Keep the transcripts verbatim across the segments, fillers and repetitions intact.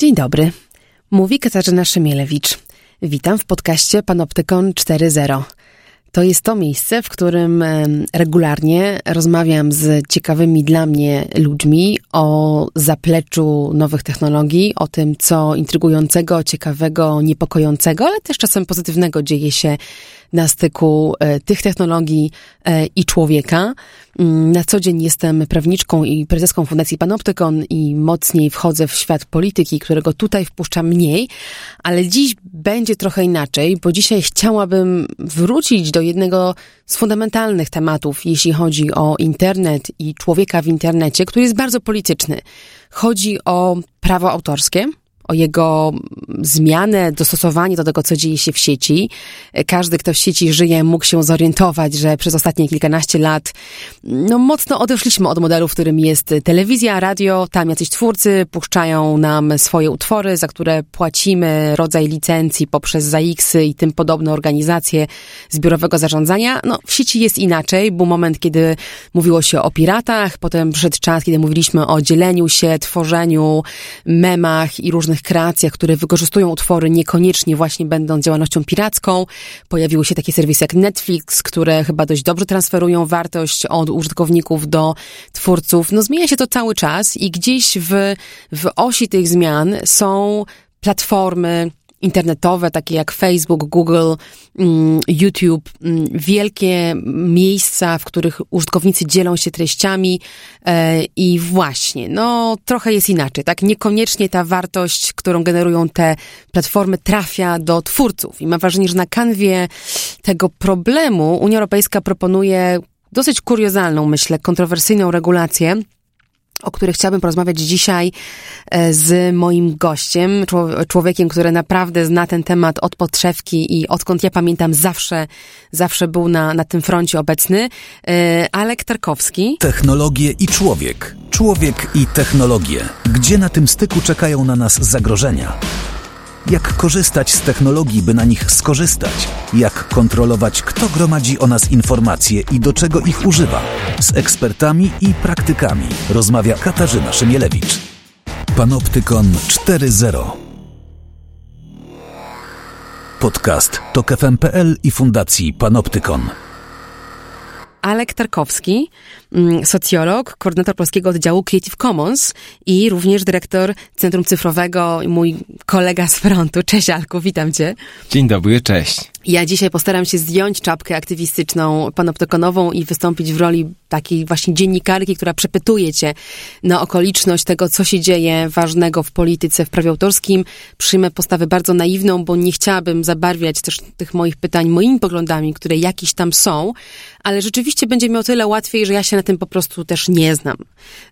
Dzień dobry, mówi Katarzyna Szymielewicz. Witam w podcaście Panoptykon cztery zero. To jest to miejsce, w którym regularnie rozmawiam z ciekawymi dla mnie ludźmi o zapleczu nowych technologii, o tym, co intrygującego, ciekawego, niepokojącego, ale też czasem pozytywnego dzieje się na styku tych technologii i człowieka. Na co dzień jestem prawniczką i prezeską Fundacji Panoptykon i mocniej wchodzę w świat polityki, którego tutaj wpuszczam mniej, ale dziś będzie trochę inaczej, bo dzisiaj chciałabym wrócić do jednego z fundamentalnych tematów, jeśli chodzi o internet i człowieka w internecie, który jest bardzo polityczny. Chodzi o prawo autorskie, o jego zmianę, dostosowanie do tego, co dzieje się w sieci. Każdy, kto w sieci żyje, mógł się zorientować, że przez ostatnie kilkanaście lat no, mocno odeszliśmy od modelu, w którym jest telewizja, radio, tam jacyś twórcy puszczają nam swoje utwory, za które płacimy rodzaj licencji poprzez ZAiKSy i tym podobne organizacje zbiorowego zarządzania. No, w sieci jest inaczej. Był moment, kiedy mówiło się o piratach, potem przyszedł czas, kiedy mówiliśmy o dzieleniu się, tworzeniu, memach i różnych kreacjach, które wykorzystują utwory niekoniecznie właśnie będąc działalnością piracką. Pojawiły się takie serwisy jak Netflix, które chyba dość dobrze transferują wartość od użytkowników do twórców. No zmienia się to cały czas i gdzieś w, w osi tych zmian są platformy internetowe, takie jak Facebook, Google, YouTube, wielkie miejsca, w których użytkownicy dzielą się treściami i właśnie, no trochę jest inaczej, tak? Niekoniecznie ta wartość, którą generują te platformy, trafia do twórców i mam wrażenie, że na kanwie tego problemu Unia Europejska proponuje dosyć kuriozalną, myślę, kontrowersyjną regulację, o których chciałabym porozmawiać dzisiaj z moim gościem, człowiekiem, który naprawdę zna ten temat od podszewki i odkąd ja pamiętam zawsze, zawsze był na, na tym froncie obecny. Alek Tarkowski. Technologie i człowiek. Człowiek i technologie. Gdzie na tym styku czekają na nas zagrożenia? Jak korzystać z technologii, by na nich skorzystać? Jak kontrolować, kto gromadzi o nas informacje i do czego ich używa? Z ekspertami i praktykami rozmawia Katarzyna Szymielewicz. Panoptykon cztery zero. Podcast Tok F M kropka p l i Fundacji Panoptykon. Alek Tarkowski, socjolog, koordynator polskiego oddziału Creative Commons i również dyrektor Centrum Cyfrowego i mój kolega z frontu. Cześć Alku, witam Cię. Dzień dobry, cześć. Ja dzisiaj postaram się zdjąć czapkę aktywistyczną, panoptykonową i wystąpić w roli takiej właśnie dziennikarki, która przepytuje Cię na okoliczność tego, co się dzieje ważnego w polityce, w prawie autorskim. Przyjmę postawę bardzo naiwną, bo nie chciałabym zabarwiać też tych moich pytań moimi poglądami, które jakieś tam są, ale rzeczywiście będzie mi o tyle łatwiej, że ja się na tym po prostu też nie znam.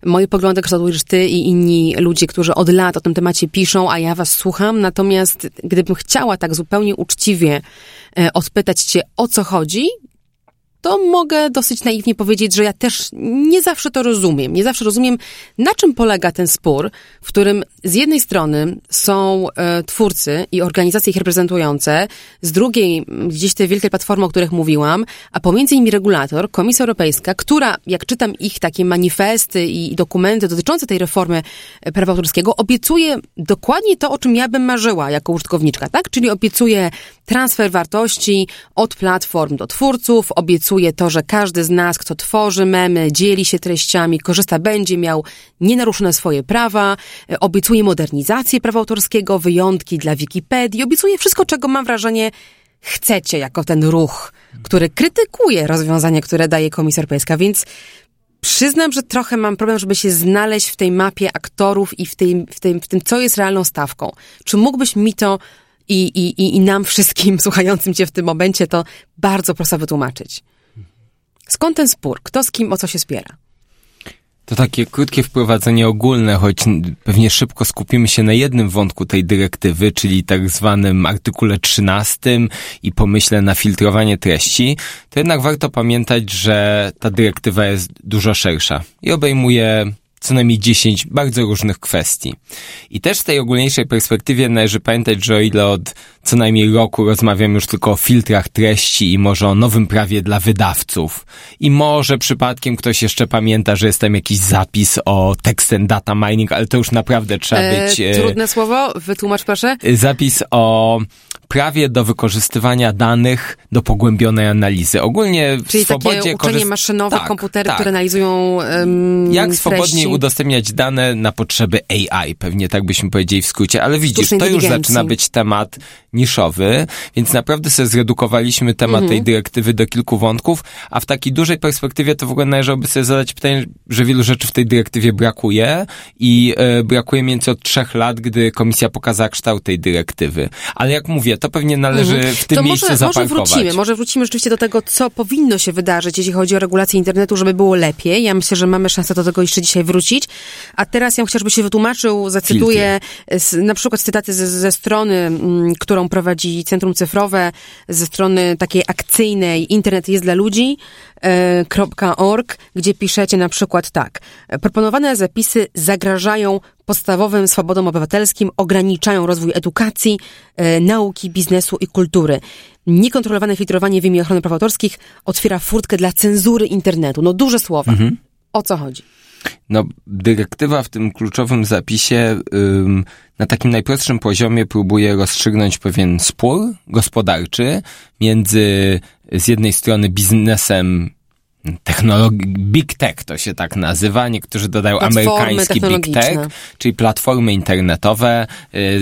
Moje poglądy kształtujesz Ty i inni ludzie, którzy od lat o tym temacie piszą, a ja Was słucham, natomiast gdybym chciała tak zupełnie uczciwie odpytać Cię, o co chodzi, to mogę dosyć naiwnie powiedzieć, że ja też nie zawsze to rozumiem. Nie zawsze rozumiem, na czym polega ten spór, w którym z jednej strony są e, twórcy i organizacje ich reprezentujące, z drugiej gdzieś te wielkie platformy, o których mówiłam, a pomiędzy innymi regulator, Komisja Europejska, która, jak czytam ich takie manifesty i dokumenty dotyczące tej reformy prawa autorskiego, obiecuje dokładnie to, o czym ja bym marzyła jako użytkowniczka, tak? Czyli obiecuje transfer wartości od platform do twórców, obiecuje to, że każdy z nas, kto tworzy memy, dzieli się treściami, korzysta, będzie miał nienaruszone swoje prawa, obiecuje modernizację prawa autorskiego, wyjątki dla Wikipedii, obiecuje wszystko, czego mam wrażenie chcecie jako ten ruch, który krytykuje rozwiązania, które daje Komisja Europejska, więc przyznam, że trochę mam problem, żeby się znaleźć w tej mapie aktorów i w tym, w tym, w tym co jest realną stawką. Czy mógłbyś mi to i, i, i nam wszystkim słuchającym Cię w tym momencie to bardzo prosto wytłumaczyć? Skąd ten spór? Kto z kim o co się spiera? To takie krótkie wprowadzenie ogólne, choć pewnie szybko skupimy się na jednym wątku tej dyrektywy, czyli tak zwanym artykule trzynastym i pomyśle na filtrowanie treści, to jednak warto pamiętać, że ta dyrektywa jest dużo szersza i obejmuje co najmniej dziesięć bardzo różnych kwestii. I też w tej ogólniejszej perspektywie należy pamiętać, że o ile od co najmniej roku rozmawiam już tylko o filtrach treści i może o nowym prawie dla wydawców i może przypadkiem ktoś jeszcze pamięta, że jest tam jakiś zapis o text and data mining, ale to już naprawdę trzeba eee, być... E, trudne słowo, wytłumacz proszę. Zapis o prawie do wykorzystywania danych do pogłębionej analizy. Ogólnie w Czyli swobodzie... Czyli takie uczenie korzyst... maszynowe, tak, komputery, tak. które analizują um, Jak swobodniej treści. udostępniać dane na potrzeby A I, pewnie tak byśmy powiedzieli w skrócie, ale widzisz, to już zaczyna być temat niszowy, więc naprawdę sobie zredukowaliśmy temat mhm. tej dyrektywy do kilku wątków, a w takiej dużej perspektywie to w ogóle należałoby sobie zadać pytanie, że wielu rzeczy w tej dyrektywie brakuje i e, brakuje mniej więcej od trzech lat, gdy komisja pokazała kształt tej dyrektywy. Ale jak mówię, to pewnie należy mhm. w tym to miejscu może, zaparkować. Może wrócimy, może wrócimy rzeczywiście do tego, co powinno się wydarzyć, jeśli chodzi o regulację internetu, żeby było lepiej. Ja myślę, że mamy szansę do tego jeszcze dzisiaj wrócić, a teraz ja chociażby się wytłumaczył, zacytuję z, na przykład cytaty ze, ze strony, m, którą prowadzi Centrum Cyfrowe, ze strony takiej akcyjnej Internet jest dla ludzi kropka org, gdzie piszecie na przykład tak. Proponowane zapisy zagrażają podstawowym swobodom obywatelskim, ograniczają rozwój edukacji, e, nauki, biznesu i kultury. Niekontrolowane filtrowanie w imię ochrony praw autorskich otwiera furtkę dla cenzury internetu. No duże słowa. Mhm. O co chodzi? No, dyrektywa w tym kluczowym zapisie ym, na takim najprostszym poziomie próbuje rozstrzygnąć pewien spór gospodarczy między z jednej strony biznesem technologii, big tech to się tak nazywa, niektórzy dodają amerykański big tech, czyli platformy internetowe,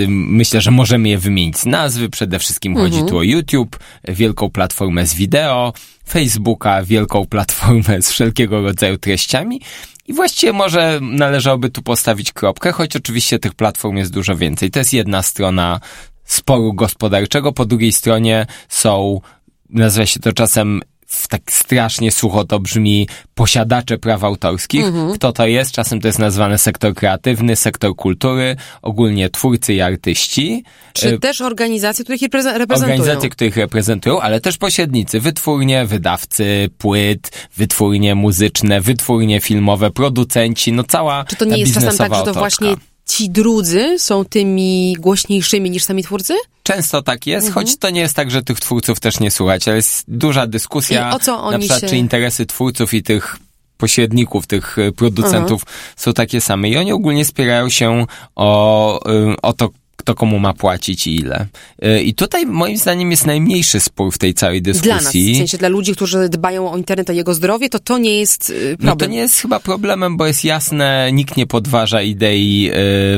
myślę, że możemy je wymienić z nazwy, przede wszystkim mhm. chodzi tu o YouTube, wielką platformę z wideo, Facebooka, wielką platformę z wszelkiego rodzaju treściami i właściwie może należałoby tu postawić kropkę, choć oczywiście tych platform jest dużo więcej. To jest jedna strona sporu gospodarczego, po drugiej stronie są, nazywa się to czasem tak strasznie sucho to brzmi, posiadacze praw autorskich. Mhm. Kto to jest? Czasem to jest nazwane sektor kreatywny, sektor kultury, ogólnie twórcy i artyści. Czy e... też organizacje, których reprezentują. Organizacje, których reprezentują, ale też pośrednicy, wytwórnie, wydawcy płyt, wytwórnie muzyczne, wytwórnie filmowe, producenci, no cała biznesowa autorka. Czy to nie jest czasem tak, że to właśnie ci drudzy są tymi głośniejszymi niż sami twórcy? Często tak jest, mhm. choć to nie jest tak, że tych twórców też nie słuchać, ale jest duża dyskusja, o co oni na przykład, się... czy interesy twórców i tych pośredników, tych producentów mhm. są takie same. I oni ogólnie spierają się o, o to, kto komu ma płacić i ile. I tutaj moim zdaniem jest najmniejszy spór w tej całej dyskusji. Dla nas, w sensie dla ludzi, którzy dbają o internet, o jego zdrowie, to to nie jest problem. No to nie jest chyba problemem, bo jest jasne, nikt nie podważa idei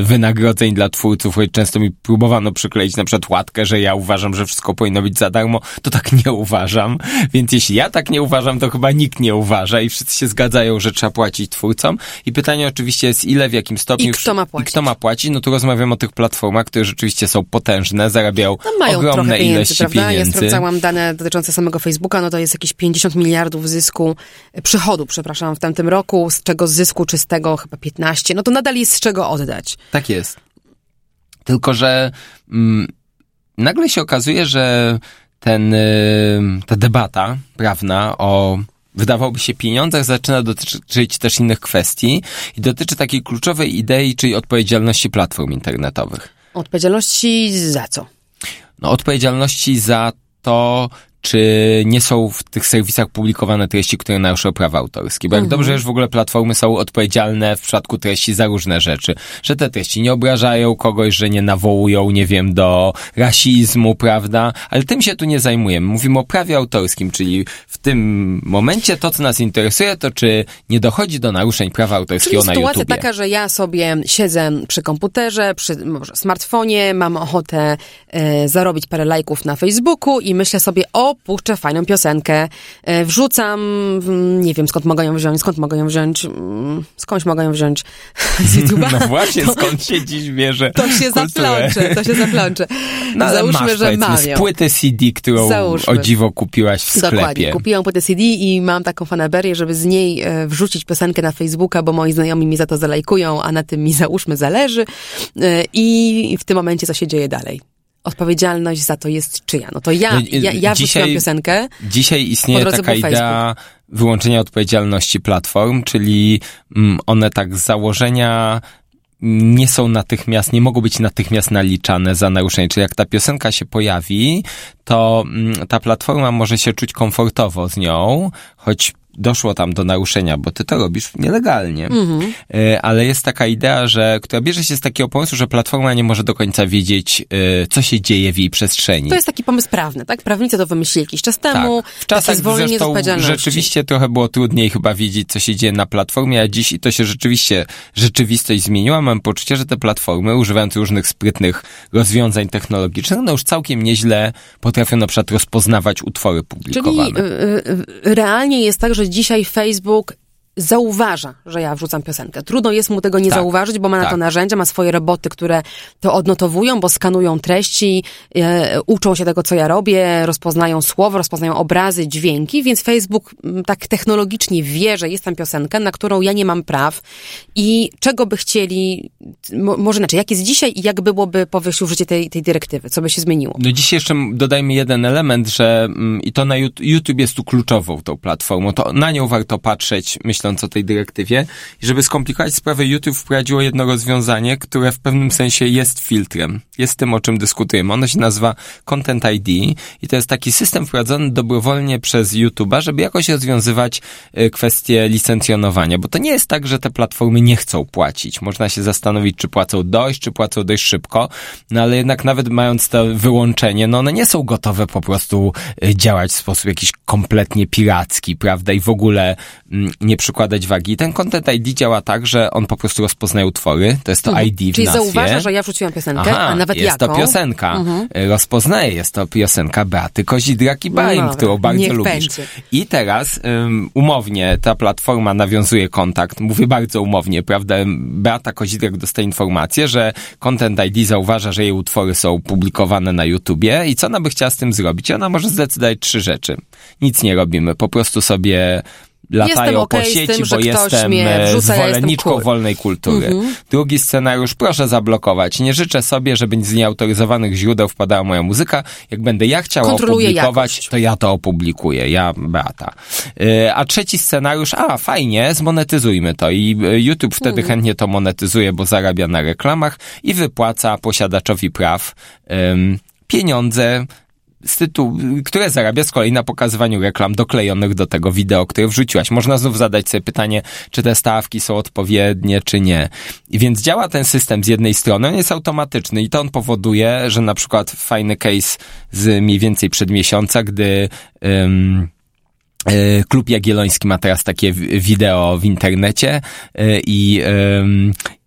wynagrodzeń dla twórców, choć często mi próbowano przykleić na przykład łatkę, że ja uważam, że wszystko powinno być za darmo, to tak nie uważam. Więc jeśli ja tak nie uważam, to chyba nikt nie uważa i wszyscy się zgadzają, że trzeba płacić twórcom. I pytanie oczywiście jest ile, w jakim stopniu. I kto ma płacić? I kto ma płacić? No tu rozmawiam o tych platformach, które rzeczywiście są potężne, zarabiają no mają ogromne pieniędzy, ilości prawda? pieniędzy. Ja sprawdzałam dane dotyczące samego Facebooka, no to jest jakieś pięćdziesiąt miliardów zysku, przychodu, przepraszam, w tamtym roku, z czego zysku czystego chyba piętnaście, no to nadal jest z czego oddać. Tak jest. Tylko, że mm, nagle się okazuje, że ten, y, ta debata prawna o wydawałoby się pieniądzach, zaczyna dotyczyć też innych kwestii i dotyczy takiej kluczowej idei, czyli odpowiedzialności platform internetowych. Odpowiedzialności za co? No, odpowiedzialności za to, czy nie są w tych serwisach publikowane treści, które naruszają prawa autorskie. Bo jak mhm. dobrze wiesz, w ogóle platformy są odpowiedzialne w przypadku treści za różne rzeczy. Że te treści nie obrażają kogoś, że nie nawołują, nie wiem, do rasizmu, prawda? Ale tym się tu nie zajmujemy. Mówimy o prawie autorskim, czyli w tym momencie to, co nas interesuje, to czy nie dochodzi do naruszeń prawa autorskiego na YouTubie. Sytuacja taka, że ja sobie siedzę przy komputerze, przy może smartfonie, mam ochotę e, zarobić parę lajków na Facebooku i myślę sobie, o, puszczę fajną piosenkę, wrzucam, nie wiem, skąd mogę ją wziąć, skąd mogę ją wziąć, skąd mogę ją wziąć z YouTube'a. No właśnie, to, skąd się dziś bierze To się zaplączę, to się zaplączę. No, załóżmy, masz, że mam ją. Płytę C D, którą załóżmy. O dziwo kupiłaś w sklepie. Dokładnie, kupiłam płytę C D i mam taką fanaberię, żeby z niej wrzucić piosenkę na Facebooka, bo moi znajomi mi za to zalajkują, a na tym mi załóżmy zależy. I w tym momencie co się dzieje dalej? Odpowiedzialność za to jest czyja? No to ja, ja, ja wrzuciłam piosenkę. Dzisiaj istnieje taka idea wyłączenia odpowiedzialności platform, czyli one tak z założenia nie są natychmiast, nie mogą być natychmiast naliczane za naruszenie. Czyli jak ta piosenka się pojawi, to ta platforma może się czuć komfortowo z nią, choć doszło tam do naruszenia, bo ty to robisz nielegalnie. Mhm. Ale jest taka idea, że, która bierze się z takiego pomysłu, że platforma nie może do końca wiedzieć, co się dzieje w jej przestrzeni. To jest taki pomysł prawny, tak? Prawnicy to wymyślili jakiś czas temu. Tak. W czasach zresztą rzeczywiście trochę było trudniej chyba wiedzieć, co się dzieje na platformie, a dziś i to się rzeczywiście, rzeczywistość zmieniła. Mam poczucie, że te platformy, używając różnych sprytnych rozwiązań technologicznych, no już całkiem nieźle potrafią na przykład rozpoznawać utwory publikowane. Czyli yy, realnie jest tak, że dzisiaj Facebook zauważa, że ja wrzucam piosenkę. Trudno jest mu tego nie tak, zauważyć, bo ma tak. na to narzędzia, ma swoje roboty, które to odnotowują, bo skanują treści, e, uczą się tego, co ja robię, rozpoznają słowo, rozpoznają obrazy, dźwięki, więc Facebook m, tak technologicznie wie, że jest tam piosenka, na którą ja nie mam praw i czego by chcieli, m- może inaczej, jak jest dzisiaj i jak byłoby po wejściu w życie tej, tej dyrektywy, co by się zmieniło? No dzisiaj jeszcze dodajmy jeden element, że mm, i to na YouTube, YouTube jest tu kluczową tą platformą, to na nią warto patrzeć, myślę, o tej dyrektywie. I żeby skomplikować sprawę, YouTube wprowadziło jedno rozwiązanie, które w pewnym sensie jest filtrem. Jest tym, o czym dyskutujemy. Ono się nazywa Content I D i to jest taki system wprowadzony dobrowolnie przez YouTube'a, żeby jakoś rozwiązywać y, kwestię licencjonowania. Bo to nie jest tak, że te platformy nie chcą płacić. Można się zastanowić, czy płacą dość, czy płacą dość szybko. No ale jednak nawet mając to wyłączenie, no one nie są gotowe po prostu y, działać w sposób jakiś kompletnie piracki, prawda? I w ogóle y, nie przy Kładać wagi. Ten Content I D działa tak, że on po prostu rozpoznaje utwory. To jest to mhm. I D w nazwie. Czyli zauważa, że ja wrzuciłam piosenkę, Aha, a nawet jest jaką. Jest to piosenka. Mhm. Rozpoznaje. Jest to piosenka Beaty Kozidrak i Baim, no, którą bardzo Niech lubisz. Będzie. I teraz um, umownie ta platforma nawiązuje kontakt. Mówię bardzo umownie, prawda? Beata Kozidrak dostaje informację, że Content I D zauważa, że jej utwory są publikowane na YouTubie i co ona by chciała z tym zrobić? Ona może zdecydować trzy rzeczy. Nic nie robimy. Po prostu sobie latają okay po sieci, tym, bo jestem wrzuca, zwolenniczką ja jestem wolnej kultury. Mhm. Drugi scenariusz, proszę zablokować. Nie życzę sobie, żeby z nieautoryzowanych źródeł wpadała moja muzyka. Jak będę ja chciała Kontroluję opublikować, jakość. to ja to opublikuję. Ja, Beata. Yy, a trzeci scenariusz, a fajnie, zmonetyzujmy to. I YouTube wtedy mhm. chętnie to monetyzuje, bo zarabia na reklamach i wypłaca posiadaczowi praw yy, pieniądze, z tytułu, które zarabia z kolei na pokazywaniu reklam doklejonych do tego wideo, które wrzuciłaś. Można znów zadać sobie pytanie, czy te stawki są odpowiednie, czy nie. I więc działa ten system z jednej strony, on jest automatyczny i to on powoduje, że na przykład fajny case z mniej więcej przed miesiąca, gdy Um, Klub Jagielloński ma teraz takie wideo w internecie i,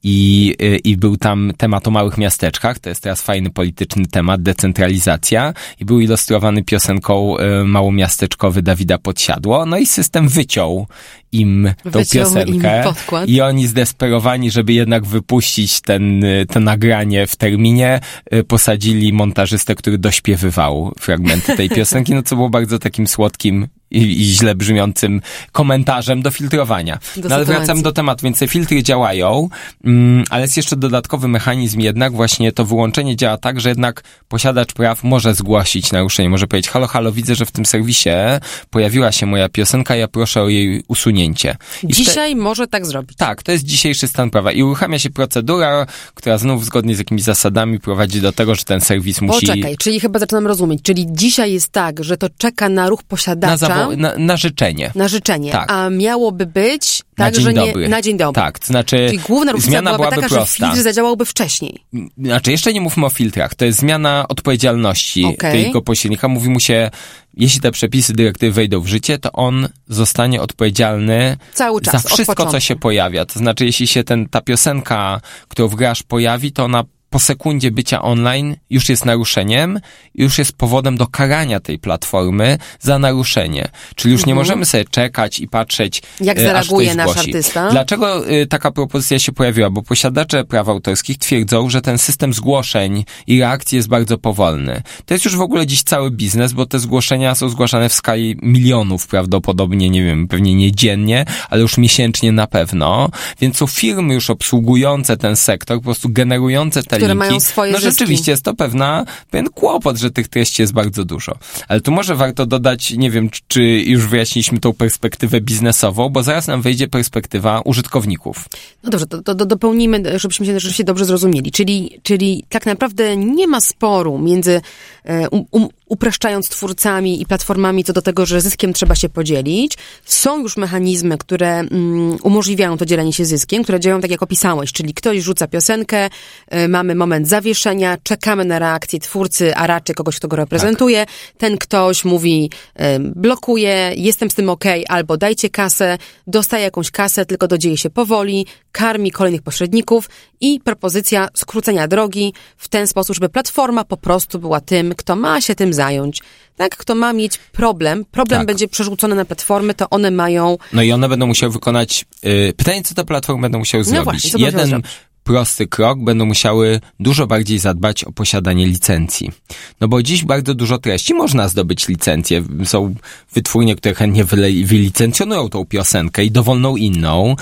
i, i był tam temat o małych miasteczkach. To jest teraz fajny polityczny temat, decentralizacja. I był ilustrowany piosenką małomiasteczkowy Dawida Podsiadło. No i system wyciął im tą Wyciął piosenkę. Im I oni zdesperowani, żeby jednak wypuścić ten, to nagranie w terminie, posadzili montażystę, który dośpiewywał fragmenty tej piosenki, no co było bardzo takim słodkim I, i źle brzmiącym komentarzem do filtrowania. Do no ale wracam do tematu, więc te filtry działają, mm, ale jest jeszcze dodatkowy mechanizm jednak, właśnie to wyłączenie działa tak, że jednak posiadacz praw może zgłosić naruszenie, może powiedzieć, halo, halo, widzę, że w tym serwisie pojawiła się moja piosenka, ja proszę o jej usunięcie. I dzisiaj te... może tak zrobić. Tak, to jest dzisiejszy stan prawa i uruchamia się procedura, która znów zgodnie z jakimiś zasadami prowadzi do tego, że ten serwis musi... Poczekaj, czyli chyba zaczynam rozumieć, czyli dzisiaj jest tak, że to czeka na ruch posiadacza, na Na, na życzenie. Na życzenie. Tak. A miałoby być tak, na dzień że nie, dobry. Na dzień dobry. Tak, to znaczy czyli główna zmiana byłaby, byłaby taka, prosta. Że filtr zadziałałby wcześniej. Znaczy, jeszcze nie mówmy o filtrach. To jest zmiana odpowiedzialności okay. tego pośrednika. Mówi mu się, jeśli te przepisy dyrektywy wejdą w życie, to on zostanie odpowiedzialny cały czas, za wszystko, co się pojawia. To znaczy, jeśli się ten, ta piosenka, którą wgrasz, pojawi, to ona po sekundzie bycia online już jest naruszeniem, już jest powodem do karania tej platformy za naruszenie. Czyli już mhm. nie możemy sobie czekać i patrzeć, jak e, zareaguje nasz artysta. Dlaczego e, taka propozycja się pojawiła? Bo posiadacze praw autorskich twierdzą, że ten system zgłoszeń i reakcji jest bardzo powolny. To jest już w ogóle dziś cały biznes, bo te zgłoszenia są zgłaszane w skali milionów prawdopodobnie, nie wiem, pewnie nie dziennie, ale już miesięcznie na pewno. Więc są firmy już obsługujące ten sektor, po prostu generujące te które linki. Mają swoje no rzeczywiście zyski. Jest to pewna, pewien kłopot, że tych treści jest bardzo dużo. Ale tu może warto dodać, nie wiem, czy już wyjaśniliśmy tą perspektywę biznesową, bo zaraz nam wejdzie perspektywa użytkowników. No dobrze, to, to, to dopełnijmy, żebyśmy się rzeczywiście dobrze zrozumieli. Czyli, czyli tak naprawdę nie ma sporu między um, um, upraszczając twórcami i platformami co do tego, że zyskiem trzeba się podzielić. Są już mechanizmy, które um, umożliwiają to dzielenie się zyskiem, które działają tak, jak opisałeś, czyli ktoś rzuca piosenkę, y, mamy moment zawieszenia, czekamy na reakcję twórcy, a raczej kogoś, kto go reprezentuje. Tak. Ten ktoś mówi, y, blokuje, jestem z tym okej, okay, albo dajcie kasę, dostaje jakąś kasę, tylko dodzieje się powoli, karmi kolejnych pośredników i propozycja skrócenia drogi w ten sposób, żeby platforma po prostu była tym, kto ma się tym zająć. Tak? Kto ma mieć problem, problem tak. będzie przerzucony na platformy, to one mają... No i one będą musiały wykonać... Yy, pytanie, co te platformy będą musiały no zrobić. Właśnie, co Jeden... musiały zrobić? Prosty krok, będą musiały dużo bardziej zadbać o posiadanie licencji. No bo dziś bardzo dużo treści można zdobyć licencję. Są wytwórnie, które chętnie wylicencjonują tą piosenkę i dowolną inną.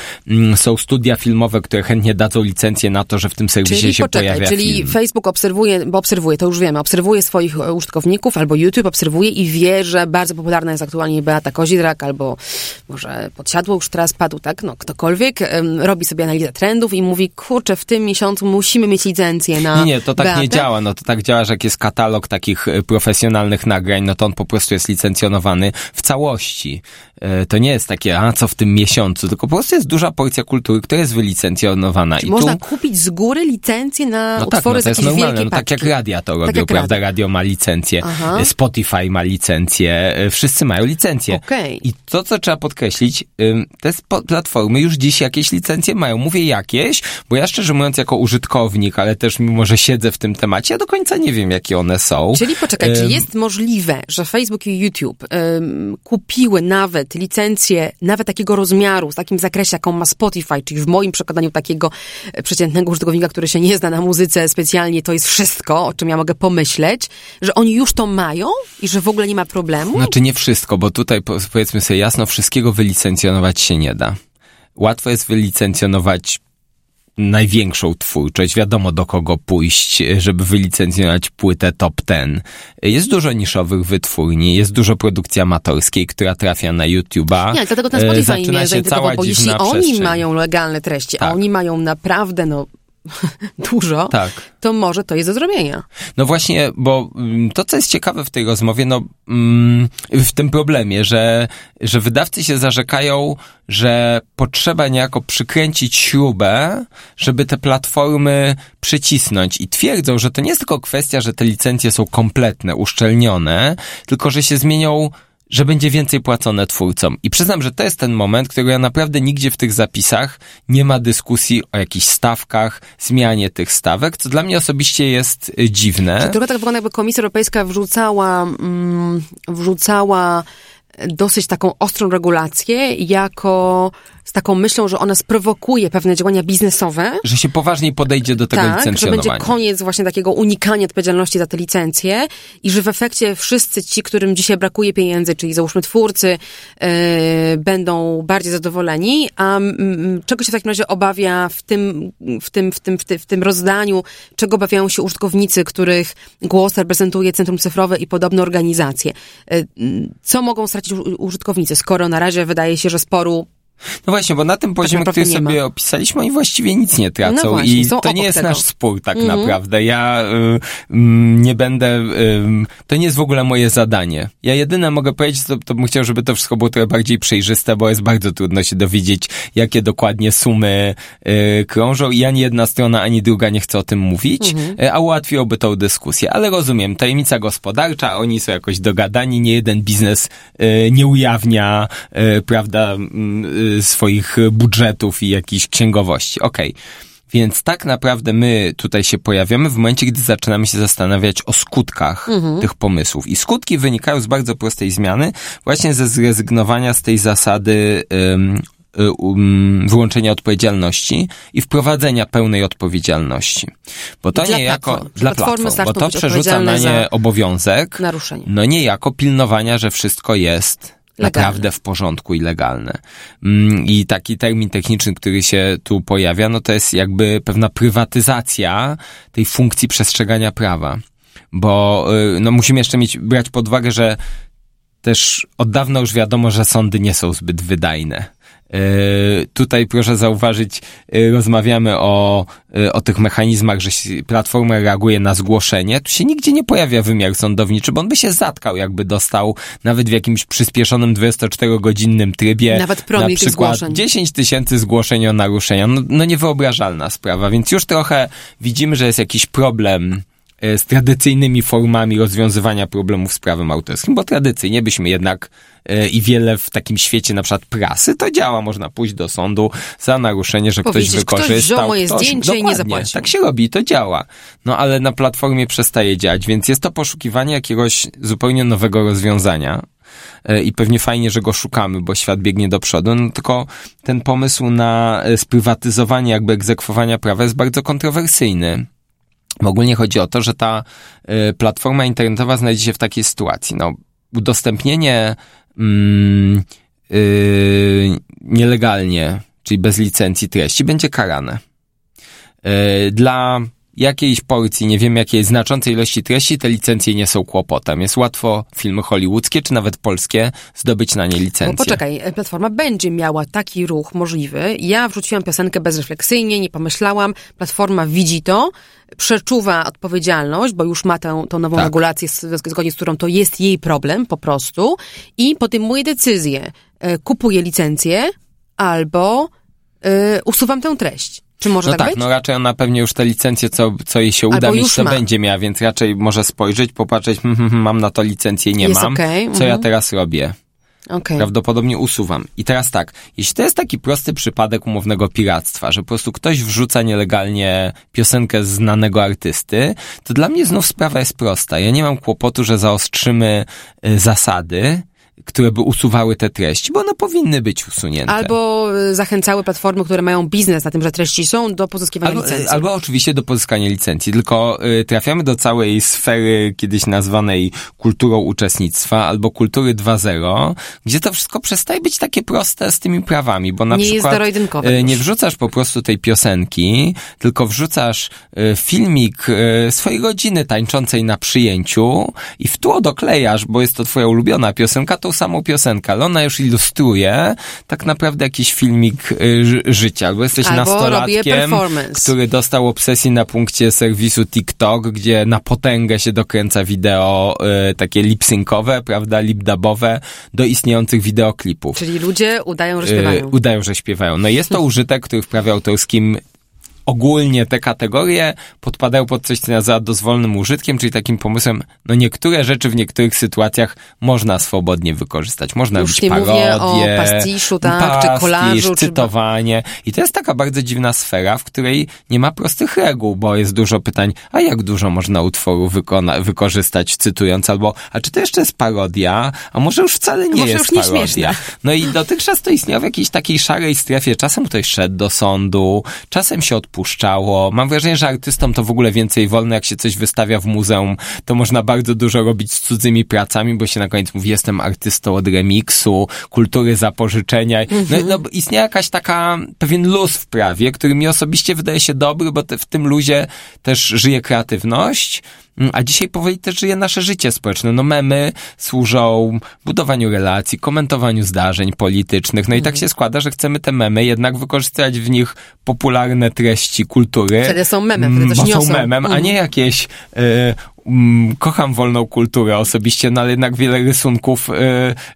Są studia filmowe, które chętnie dadzą licencję na to, że w tym serwisie czyli, się poczekaj, pojawia Czyli film. Facebook obserwuje, bo obserwuje, to już wiemy, obserwuje swoich użytkowników, albo YouTube obserwuje i wie, że bardzo popularna jest aktualnie Beata Kozidrak, albo może Podsiadło już teraz padł, tak? No ktokolwiek um, robi sobie analizę trendów i mówi, kurczę, w tym miesiącu musimy mieć licencję na... Nie, nie, to tak Beatę. nie działa. No to tak działa, że jak jest katalog takich profesjonalnych nagrań, no to on po prostu jest licencjonowany w całości. To nie jest takie, a co w tym miesiącu, tylko po prostu jest duża porcja kultury, która jest wylicencjonowana. Czy I można tu... kupić z góry licencję na no utwory tak, no, z jakiejś wielkiej no, tak jak radia to tak robią, prawda? Radio. radio ma licencję, Aha. Spotify ma licencję, wszyscy mają licencję. Okay. I to, co trzeba podkreślić, te platformy już dziś jakieś licencje mają. Mówię jakieś, bo ja szczerze mówiąc jako użytkownik, ale też mimo, że siedzę w tym temacie, ja do końca nie wiem, jakie one są. Czyli poczekaj, czy jest możliwe, że Facebook i YouTube um, kupiły nawet licencję, nawet takiego rozmiaru, w takim zakresie, jaką ma Spotify, czyli w moim przekonaniu takiego przeciętnego użytkownika, który się nie zna na muzyce specjalnie, to jest wszystko, o czym ja mogę pomyśleć, że oni już to mają i że w ogóle nie ma problemu? Znaczy nie wszystko, bo tutaj powiedzmy sobie jasno, wszystkiego wylicencjonować się nie da. Łatwo jest wylicencjonować największą twórczość, wiadomo do kogo pójść, żeby wylicencjonować płytę top ten. Jest dużo niszowych wytwórni, jest dużo produkcji amatorskiej, która trafia na YouTube'a. Nie, dlatego ten Spotify mnie zainteresował, bo jeśli oni przestrzeń. mają legalne treści, tak. a oni mają naprawdę, no, dużo, tak. to może to jest do zrobienia. No właśnie, bo to, co jest ciekawe w tej rozmowie, no w tym problemie, że, że wydawcy się zarzekają, że potrzeba niejako przykręcić śrubę, żeby te platformy przycisnąć i twierdzą, że to nie jest tylko kwestia, że te licencje są kompletne, uszczelnione, tylko że się zmienią, że będzie więcej płacone twórcom. I przyznam, że to jest ten moment, którego ja naprawdę nigdzie w tych zapisach nie ma dyskusji o jakichś stawkach, zmianie tych stawek, co dla mnie osobiście jest dziwne. Tylko tak wygląda, jakby Komisja Europejska wrzucała, mm, wrzucała dosyć taką ostrą regulację, jako z taką myślą, że ona sprowokuje pewne działania biznesowe. Że się poważniej podejdzie do tego tak, licencjonowania. Tak, że będzie koniec właśnie takiego unikania odpowiedzialności za te licencje i że w efekcie wszyscy ci, którym dzisiaj brakuje pieniędzy, czyli załóżmy twórcy, yy, będą bardziej zadowoleni, a yy, czego się w takim razie obawia w tym, w tym, w tym, w tym, w tym rozdaniu, czego obawiają się użytkownicy, których głos reprezentuje Centrum Cyfrowe i podobne organizacje. Yy, co mogą stracić użytkownicy, skoro na razie wydaje się, że sporu No właśnie, bo na tym poziomie, tak który sobie ma. opisaliśmy, oni właściwie nic nie tracą no właśnie, i to nie jest tego. nasz spór tak mm-hmm. naprawdę. Ja y, nie będę, y, to nie jest w ogóle moje zadanie. Ja jedyne mogę powiedzieć, to, to bym chciał, żeby to wszystko było trochę bardziej przejrzyste, bo jest bardzo trudno się dowiedzieć, jakie dokładnie sumy y, krążą i ani jedna strona, ani druga nie chce o tym mówić, mm-hmm. a ułatwiłoby tą dyskusję. Ale rozumiem, tajemnica gospodarcza, oni są jakoś dogadani, nie jeden biznes y, nie ujawnia, y, prawda, y, swoich budżetów i jakichś księgowości. Okej. Okay. Więc tak naprawdę my tutaj się pojawiamy w momencie, gdy zaczynamy się zastanawiać o skutkach mhm. tych pomysłów. I skutki wynikają z bardzo prostej zmiany, właśnie ze zrezygnowania z tej zasady um, um, wyłączenia odpowiedzialności i wprowadzenia pełnej odpowiedzialności. Bo to niejako dla platform, bo to przerzuca na nie obowiązek, naruszenie. No niejako pilnowania, że wszystko jest legalne. Naprawdę w porządku i legalne. I taki termin techniczny, który się tu pojawia, no to jest jakby pewna prywatyzacja tej funkcji przestrzegania prawa. Bo no musimy jeszcze mieć, brać pod uwagę, że też od dawna już wiadomo, że sądy nie są zbyt wydajne. Yy, tutaj proszę zauważyć, yy, rozmawiamy o, yy, o tych mechanizmach, że platforma reaguje na zgłoszenie. Tu się nigdzie nie pojawia wymiar sądowniczy, bo on by się zatkał, jakby dostał nawet w jakimś przyspieszonym dwudziestoczterogodzinnym trybie. Nawet promil tych zgłoszeń. dziesięć tysięcy zgłoszeń o naruszenia. No, no niewyobrażalna sprawa, więc już trochę widzimy, że jest jakiś problem z tradycyjnymi formami rozwiązywania problemów z prawem autorskim, bo tradycyjnie byśmy jednak yy, i wiele w takim świecie na przykład prasy, to działa, można pójść do sądu za naruszenie, że Powiedzieć, ktoś wykorzystał. Ktoś wziął moje ktoś, zdjęcie i nie zapłacił. Tak się robi i to działa. No ale na platformie przestaje działać, więc jest to poszukiwanie jakiegoś zupełnie nowego rozwiązania yy, i pewnie fajnie, że go szukamy, bo świat biegnie do przodu, no tylko ten pomysł na sprywatyzowanie jakby egzekwowania prawa jest bardzo kontrowersyjny. Ogólnie chodzi o to, że ta y, platforma internetowa znajdzie się w takiej sytuacji. No, udostępnienie mm, y, nielegalnie, czyli bez licencji treści, będzie karane. Y, dla jakiejś porcji, nie wiem jakiej znaczącej ilości treści, te licencje nie są kłopotem. Jest łatwo filmy hollywoodzkie, czy nawet polskie, zdobyć na nie licencję. Bo poczekaj, platforma będzie miała taki ruch możliwy. Ja wrzuciłam piosenkę bezrefleksyjnie, nie pomyślałam. Platforma widzi to, przeczuwa odpowiedzialność, bo już ma tę, tą nową tak. regulację, zgodnie z którą to jest jej problem po prostu i podejmuje decyzję. Kupuję licencję albo y, usuwam tę treść. Czy może no tak, tak być? No raczej ona pewnie już te licencje, co, co jej się uda mieć, to ma. będzie miała, więc raczej może spojrzeć, popatrzeć, hm, hm, mam na to licencję, nie jest mam, okay. co mhm. ja teraz robię. Okay. Prawdopodobnie usuwam. I teraz tak, jeśli to jest taki prosty przypadek umownego piractwa, że po prostu ktoś wrzuca nielegalnie piosenkę znanego artysty, to dla mnie znów sprawa jest prosta. Ja nie mam kłopotu, że zaostrzymy y, zasady, które by usuwały te treści, bo one powinny być usunięte. Albo zachęcały platformy, które mają biznes na tym, że treści są, do pozyskiwania albo, licencji. Albo oczywiście do pozyskania licencji, tylko y, trafiamy do całej sfery kiedyś nazwanej kulturą uczestnictwa, albo kultury dwa zero, gdzie to wszystko przestaje być takie proste z tymi prawami, bo na nie przykład y, nie wrzucasz po prostu tej piosenki, tylko wrzucasz y, filmik y, swojej rodziny tańczącej na przyjęciu i w tło doklejasz, bo jest to twoja ulubiona piosenka, to samą piosenkę, ale ona już ilustruje tak naprawdę jakiś filmik y, życia, bo jesteś albo nastolatkiem, który dostał obsesję na punkcie serwisu TikTok, gdzie na potęgę się dokręca wideo y, takie lip-synkowe, prawda, lip-dubowe do istniejących wideoklipów. Czyli ludzie udają, że śpiewają. Y, udają, że śpiewają. No jest to użytek, który w prawie autorskim ogólnie te kategorie podpadają pod coś, co nazywa dozwolnym użytkiem, czyli takim pomysłem, no niektóre rzeczy w niektórych sytuacjach można swobodnie wykorzystać. Można robić parodię, o pastiszu, tak, pastisz, czy kolarzu, cytowanie. Czy... I to jest taka bardzo dziwna sfera, w której nie ma prostych reguł, bo jest dużo pytań, a jak dużo można utworu wykona- wykorzystać cytując, albo a czy to jeszcze jest parodia, a może już wcale nie jest nie parodia. Śmieszne. No i dotychczas to istniało w jakiejś takiej szarej strefie. Czasem ktoś szedł do sądu, czasem się odpuszczał, puszczało. Mam wrażenie, że artystom to w ogóle więcej wolno, jak się coś wystawia w muzeum, to można bardzo dużo robić z cudzymi pracami, bo się na koniec mówi, jestem artystą od remiksu, kultury zapożyczenia. No, no istnieje jakaś taka, pewien luz w prawie, który mi osobiście wydaje się dobry, bo te, w tym luzie też żyje kreatywność, a dzisiaj powoli też żyje nasze życie społeczne. No memy służą budowaniu relacji, komentowaniu zdarzeń politycznych. No i tak się składa, że chcemy te memy jednak wykorzystywać w nich popularne treści kultury. Wtedy są memem, wtedy coś niosą. Bo są memem, a nie jakieś... Yy, kocham wolną kulturę osobiście, no ale jednak wiele rysunków,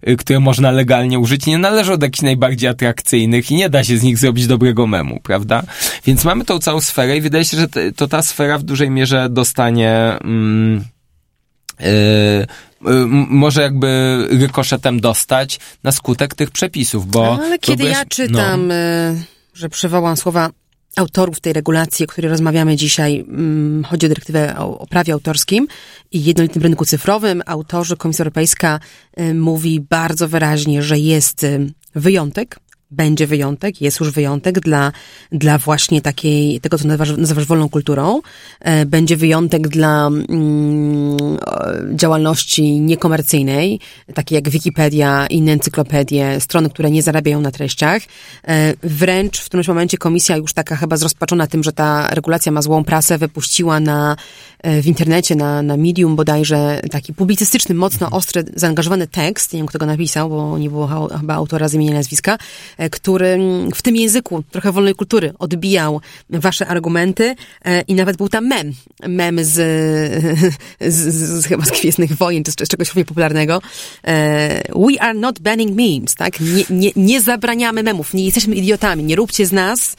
yy, które można legalnie użyć, nie należy do jakichś najbardziej atrakcyjnych i nie da się z nich zrobić dobrego memu, prawda? Więc mamy tą całą sferę i wydaje się, że te, to ta sfera w dużej mierze dostanie mm, yy, może jakby rykoszetem dostać na skutek tych przepisów, bo... Ale kiedy byłeś, ja czytam, no, yy, że przywołam słowa autorów tej regulacji, o której rozmawiamy dzisiaj, hmm, chodzi o dyrektywę o, o prawie autorskim i jednolitym rynku cyfrowym. Autorzy, Komisja Europejska y, mówi bardzo wyraźnie, że jest y, wyjątek, będzie wyjątek, jest już wyjątek dla, dla właśnie takiej, tego co nazywasz, nazywasz wolną kulturą, będzie wyjątek dla mm, działalności niekomercyjnej, takie jak Wikipedia, inne encyklopedie, strony, które nie zarabiają na treściach. Wręcz w którymś momencie komisja już taka chyba zrozpaczona tym, że ta regulacja ma złą prasę, wypuściła na, w internecie, na, na Medium bodajże taki publicystyczny, mocno ostry, zaangażowany tekst, nie wiem kto go napisał, bo nie było chyba autora z imienia i nazwiska, który w tym języku trochę wolnej kultury odbijał wasze argumenty i nawet był tam mem. Mem z, z, z, z chyba z Gwiezdnych Wojen, czy z, z czegoś popularnego. We are not banning memes, tak? Nie, nie, nie zabraniamy memów, nie jesteśmy idiotami, nie róbcie z nas,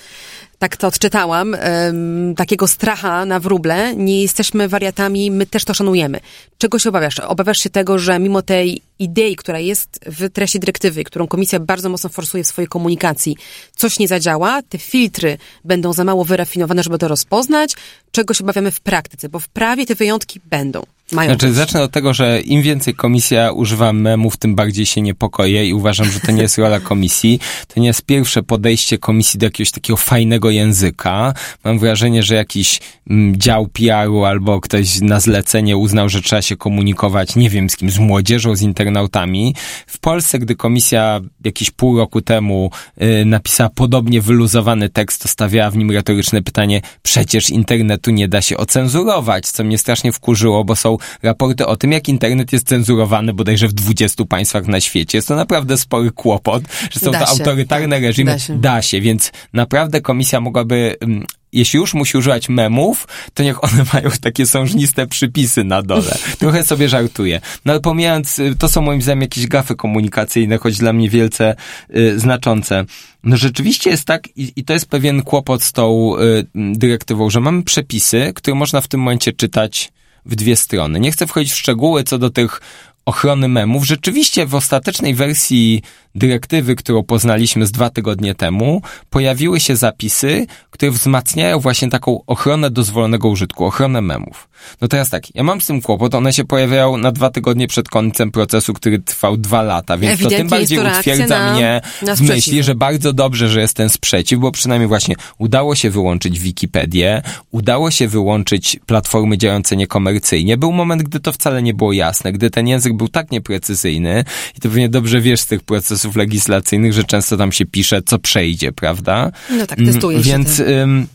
tak to odczytałam, um, takiego stracha na wróble, nie jesteśmy wariatami, my też to szanujemy. Czego się obawiasz? Obawiasz się tego, że mimo tej idei, która jest w treści dyrektywy, którą komisja bardzo mocno forsuje w swojej komunikacji, coś nie zadziała, te filtry będą za mało wyrafinowane, żeby to rozpoznać, czego się obawiamy w praktyce, bo w prawie te wyjątki będą. Mają znaczy, coś. Zacznę od tego, że im więcej komisja używa memów, tym bardziej się niepokoję i uważam, że to nie jest rola komisji. To nie jest pierwsze podejście komisji do jakiegoś takiego fajnego języka. Mam wrażenie, że jakiś mm, dział P R u albo ktoś na zlecenie uznał, że trzeba się komunikować, nie wiem, z kim, z młodzieżą, z internautami. W Polsce, gdy komisja jakieś pół roku temu y, napisała podobnie wyluzowany tekst, to stawiała w nim retoryczne pytanie, przecież internetu nie da się ocenzurować, co mnie strasznie wkurzyło, bo są raporty o tym, jak internet jest cenzurowany bodajże w dwudziestu państwach na świecie. Jest to naprawdę spory kłopot, że są da to się, autorytarne tak, reżimy. Da się. da się, więc naprawdę komisja mogłaby... Um, Jeśli już musi używać memów, to niech one mają takie sążniste przypisy na dole. Trochę sobie żartuję. No ale pomijając, to są moim zdaniem jakieś gafy komunikacyjne, choć dla mnie wielce y, znaczące. No rzeczywiście jest tak i, i to jest pewien kłopot z tą y, dyrektywą, że mamy przepisy, które można w tym momencie czytać w dwie strony. Nie chcę wchodzić w szczegóły co do tych ochrony memów. Rzeczywiście w ostatecznej wersji dyrektywy, którą poznaliśmy z dwa tygodnie temu, pojawiły się zapisy, które wzmacniają właśnie taką ochronę dozwolonego użytku, ochronę memów. No teraz tak, ja mam z tym kłopot, one się pojawiają na dwa tygodnie przed końcem procesu, który trwał dwa lata, więc ewidentnie to tym bardziej to utwierdza na, mnie na w myśli, że bardzo dobrze, że jest ten sprzeciw, bo przynajmniej właśnie udało się wyłączyć Wikipedię, udało się wyłączyć platformy działające niekomercyjnie. Był moment, gdy to wcale nie było jasne, gdy ten język był tak nieprecyzyjny i to pewnie dobrze wiesz z tych procesów legislacyjnych, że często tam się pisze, co przejdzie, prawda? No tak, testuje się. Więc, ym,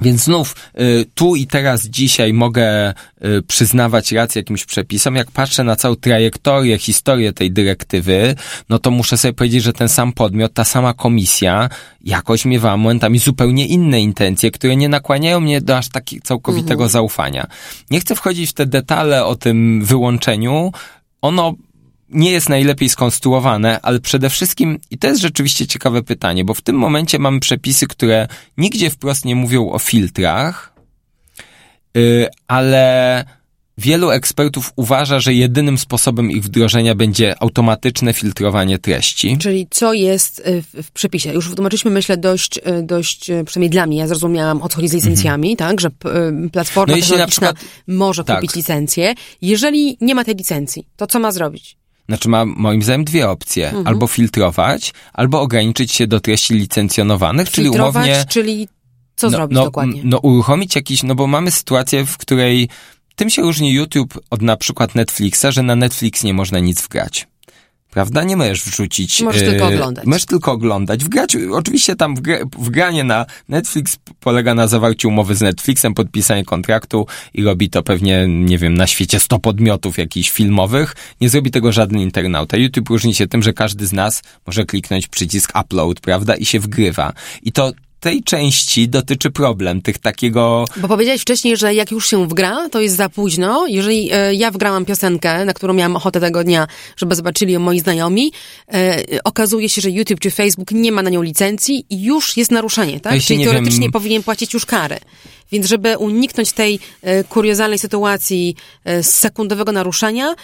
więc znów y, tu i teraz, dzisiaj mogę y, przyznawać rację jakimś przepisom. Jak patrzę na całą trajektorię, historię tej dyrektywy, no to muszę sobie powiedzieć, że ten sam podmiot, ta sama komisja jakoś miewała momentami zupełnie inne intencje, które nie nakłaniają mnie do aż takiego całkowitego mhm. zaufania. Nie chcę wchodzić w te detale o tym wyłączeniu. Ono nie jest najlepiej skonstruowane, ale przede wszystkim, i to jest rzeczywiście ciekawe pytanie, bo w tym momencie mamy przepisy, które nigdzie wprost nie mówią o filtrach, yy, ale wielu ekspertów uważa, że jedynym sposobem ich wdrożenia będzie automatyczne filtrowanie treści. Czyli co jest w, w przepisie? Już wytłumaczyliśmy, myślę, dość, dość, przynajmniej dla mnie, ja zrozumiałam, o co chodzi z licencjami, mm-hmm. tak, że p- platforma no technologiczna na przykład, może tak. kupić licencję. Jeżeli nie ma tej licencji, to co ma zrobić? Znaczy ma moim zdaniem dwie opcje. Mhm. Albo filtrować, albo ograniczyć się do treści licencjonowanych, czyli umownie... czyli co no, zrobić no, dokładnie? No uruchomić jakiś... No bo mamy sytuację, w której... Tym się różni YouTube od na przykład Netflixa, że na Netflix nie można nic wgrać. Prawda? Nie możesz wrzucić... Możesz yy, tylko oglądać. Możesz tylko oglądać. Wgrać, oczywiście tam wgra, wgranie na Netflix polega na zawarciu umowy z Netflixem, podpisanie kontraktu i robi to pewnie, nie wiem, na świecie sto podmiotów jakichś filmowych. Nie zrobi tego żaden internauta. YouTube różni się tym, że każdy z nas może kliknąć przycisk upload, prawda? I się wgrywa. I to... tej części dotyczy problem tych takiego... Bo powiedziałeś wcześniej, że jak już się wgra, to jest za późno. Jeżeli e, ja wgrałam piosenkę, na którą miałam ochotę tego dnia, żeby zobaczyli ją moi znajomi, e, okazuje się, że YouTube czy Facebook nie ma na nią licencji i już jest naruszenie, tak? Ja Czyli teoretycznie wiem. powinien płacić już karę. Więc żeby uniknąć tej e, kuriozalnej sytuacji e, sekundowego naruszenia,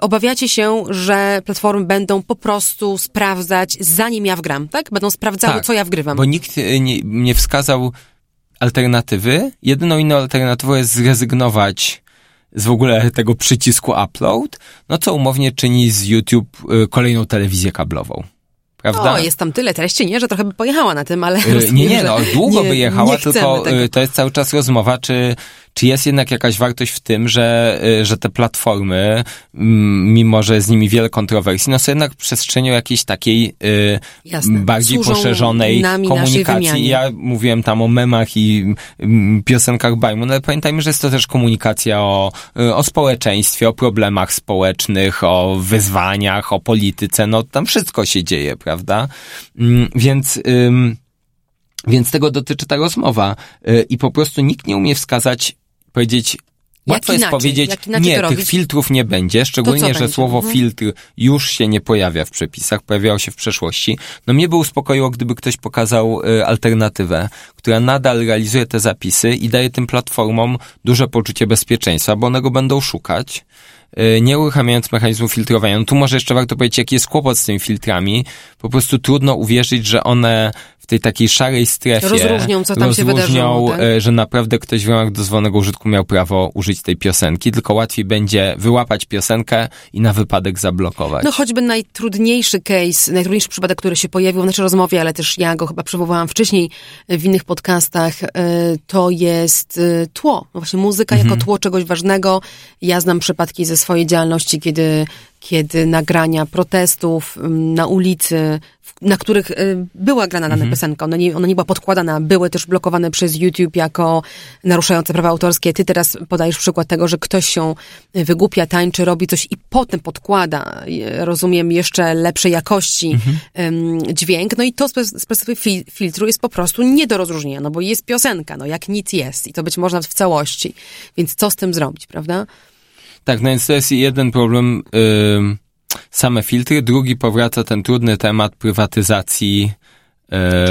obawiacie się, że platformy będą po prostu sprawdzać, zanim ja wgram, tak? Będą sprawdzały, tak, co ja wgrywam. Bo nikt nie, nie wskazał alternatywy. Jedyną inną alternatywą jest zrezygnować z w ogóle tego przycisku upload, no co umownie czyni z YouTube kolejną telewizję kablową. Prawda? No, jest tam tyle treści, nie, że trochę by pojechała na tym, ale... Yy, nie, nie, no, długo nie, by jechała, tylko tego. To jest cały czas rozmowa, czy, czy jest jednak jakaś wartość w tym, że, że te platformy, mimo że z nimi wiele kontrowersji, no są jednak przestrzenią jakiejś takiej yy, bardziej Służą poszerzonej nami, komunikacji. Ja mówiłem tam o memach i mm, piosenkach bajmu, no ale pamiętajmy, że jest to też komunikacja o, o społeczeństwie, o problemach społecznych, o wyzwaniach, o polityce, no tam wszystko się dzieje, prawda? Prawda? Więc, ym, więc tego dotyczy ta rozmowa. Yy, I po prostu nikt nie umie wskazać, powiedzieć, łatwo jest powiedzieć, nie, tych filtrów nie będzie, szczególnie, że słowo filtr już się nie pojawia w przepisach, pojawiało się w przeszłości. No mnie by uspokoiło, gdyby ktoś pokazał y, alternatywę, która nadal realizuje te zapisy i daje tym platformom duże poczucie bezpieczeństwa, bo one go będą szukać, nie uruchamiając mechanizmu filtrowania. No tu może jeszcze warto powiedzieć, jaki jest kłopot z tymi filtrami. Po prostu trudno uwierzyć, że one w tej takiej szarej strefie rozróżnią, co tam rozróżnią, się wydarzyło, tak? Że naprawdę ktoś w ramach dozwolonego użytku miał prawo użyć tej piosenki, tylko łatwiej będzie wyłapać piosenkę i na wypadek zablokować. No choćby najtrudniejszy case, najtrudniejszy przypadek, który się pojawił w naszej rozmowie, ale też ja go chyba przywołałam wcześniej w innych podcastach, to jest tło. No właśnie muzyka mhm. jako tło czegoś ważnego. Ja znam przypadki ze swojej działalności, kiedy, kiedy nagrania protestów na ulicy, na których była grana dana mhm. piosenka, ona nie, ona nie była podkładana, były też blokowane przez YouTube jako naruszające prawa autorskie. Ty teraz podajesz przykład tego, że ktoś się wygłupia, tańczy, robi coś i potem podkłada, rozumiem, jeszcze lepszej jakości mhm. dźwięk, no i to z perspektywy filtru jest po prostu nie do rozróżnienia, no bo jest piosenka, no jak nic jest i to być można w całości, więc co z tym zrobić, prawda? Tak, no więc to jest jeden problem, yy, same filtry. Drugi powraca ten trudny temat prywatyzacji.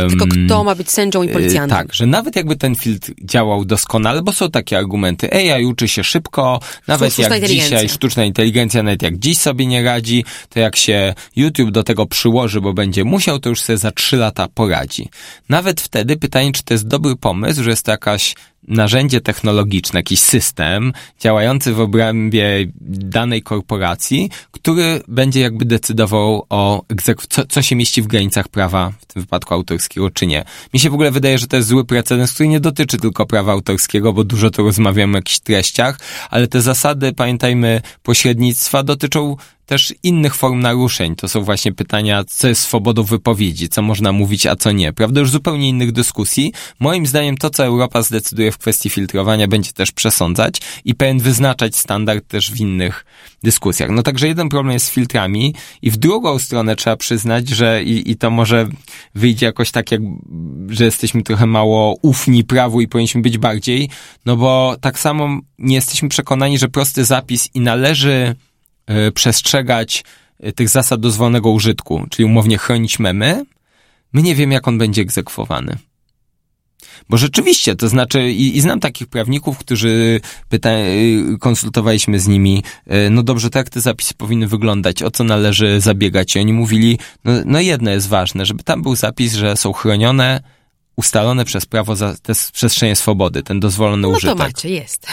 Yy, Tylko kto ma być sędzią i policjantem? Yy, tak, że nawet jakby ten filtr działał doskonale, bo są takie argumenty, A I uczy się szybko, nawet sztuczna jak dzisiaj sztuczna inteligencja, nawet jak dziś sobie nie radzi, to jak się YouTube do tego przyłoży, bo będzie musiał, to już sobie za trzy lata poradzi. Nawet wtedy pytanie, czy to jest dobry pomysł, że jest to jakaś narzędzie technologiczne, jakiś system działający w obrębie danej korporacji, który będzie jakby decydował o egzekw- co, co się mieści w granicach prawa, w tym wypadku autorskiego, czy nie. Mi się w ogóle wydaje, że to jest zły precedens, który nie dotyczy tylko prawa autorskiego, bo dużo tu rozmawiamy o jakichś treściach, ale te zasady, pamiętajmy, pośrednictwa dotyczą też innych form naruszeń. To są właśnie pytania, co jest swobodą wypowiedzi, co można mówić, a co nie. Prawda? Już zupełnie innych dyskusji. Moim zdaniem to, co Europa zdecyduje w kwestii filtrowania, będzie też przesądzać i pewien wyznaczać standard też w innych dyskusjach. No także jeden problem jest z filtrami i w drugą stronę trzeba przyznać, że i, i to może wyjdzie jakoś tak, jak, że jesteśmy trochę mało ufni prawu i powinniśmy być bardziej, no bo tak samo nie jesteśmy przekonani, że prosty zapis i należy przestrzegać tych zasad dozwolonego użytku, czyli umownie chronić memy, my nie wiemy, jak on będzie egzekwowany. Bo rzeczywiście, to znaczy i, i znam takich prawników, którzy pyta, konsultowaliśmy z nimi, no dobrze, tak te zapisy powinny wyglądać, o co należy zabiegać. I oni mówili, no, no jedno jest ważne, żeby tam był zapis, że są chronione, ustalone przez prawo za te przestrzenie swobody, ten dozwolony no użytek. No to macie, jest.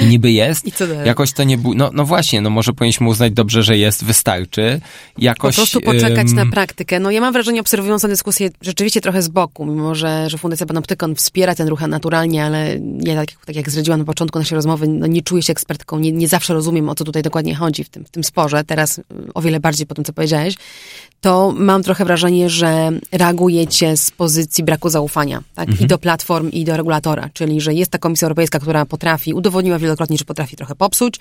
I niby jest. I co dalej? Jakoś to nie było... No, no właśnie, no może powinniśmy uznać dobrze, że jest, wystarczy. Jakoś... Po prostu poczekać ym... na praktykę. No ja mam wrażenie, obserwując tę dyskusję rzeczywiście trochę z boku, mimo że, że Fundacja Panoptykon wspiera ten ruch naturalnie, ale ja tak, tak jak zdradziłam na początku naszej rozmowy, no nie czuję się ekspertką, nie, nie zawsze rozumiem, o co tutaj dokładnie chodzi w tym, w tym sporze. Teraz o wiele bardziej po tym, co powiedziałeś. To mam trochę wrażenie, że reagujecie z pozycji braku zaufania. Tak? Mhm. I do platform, i do regulatora. Czyli, że jest ta Komisja Europejska, która potrafi, udowodniła wielokrotnie, że potrafi trochę popsuć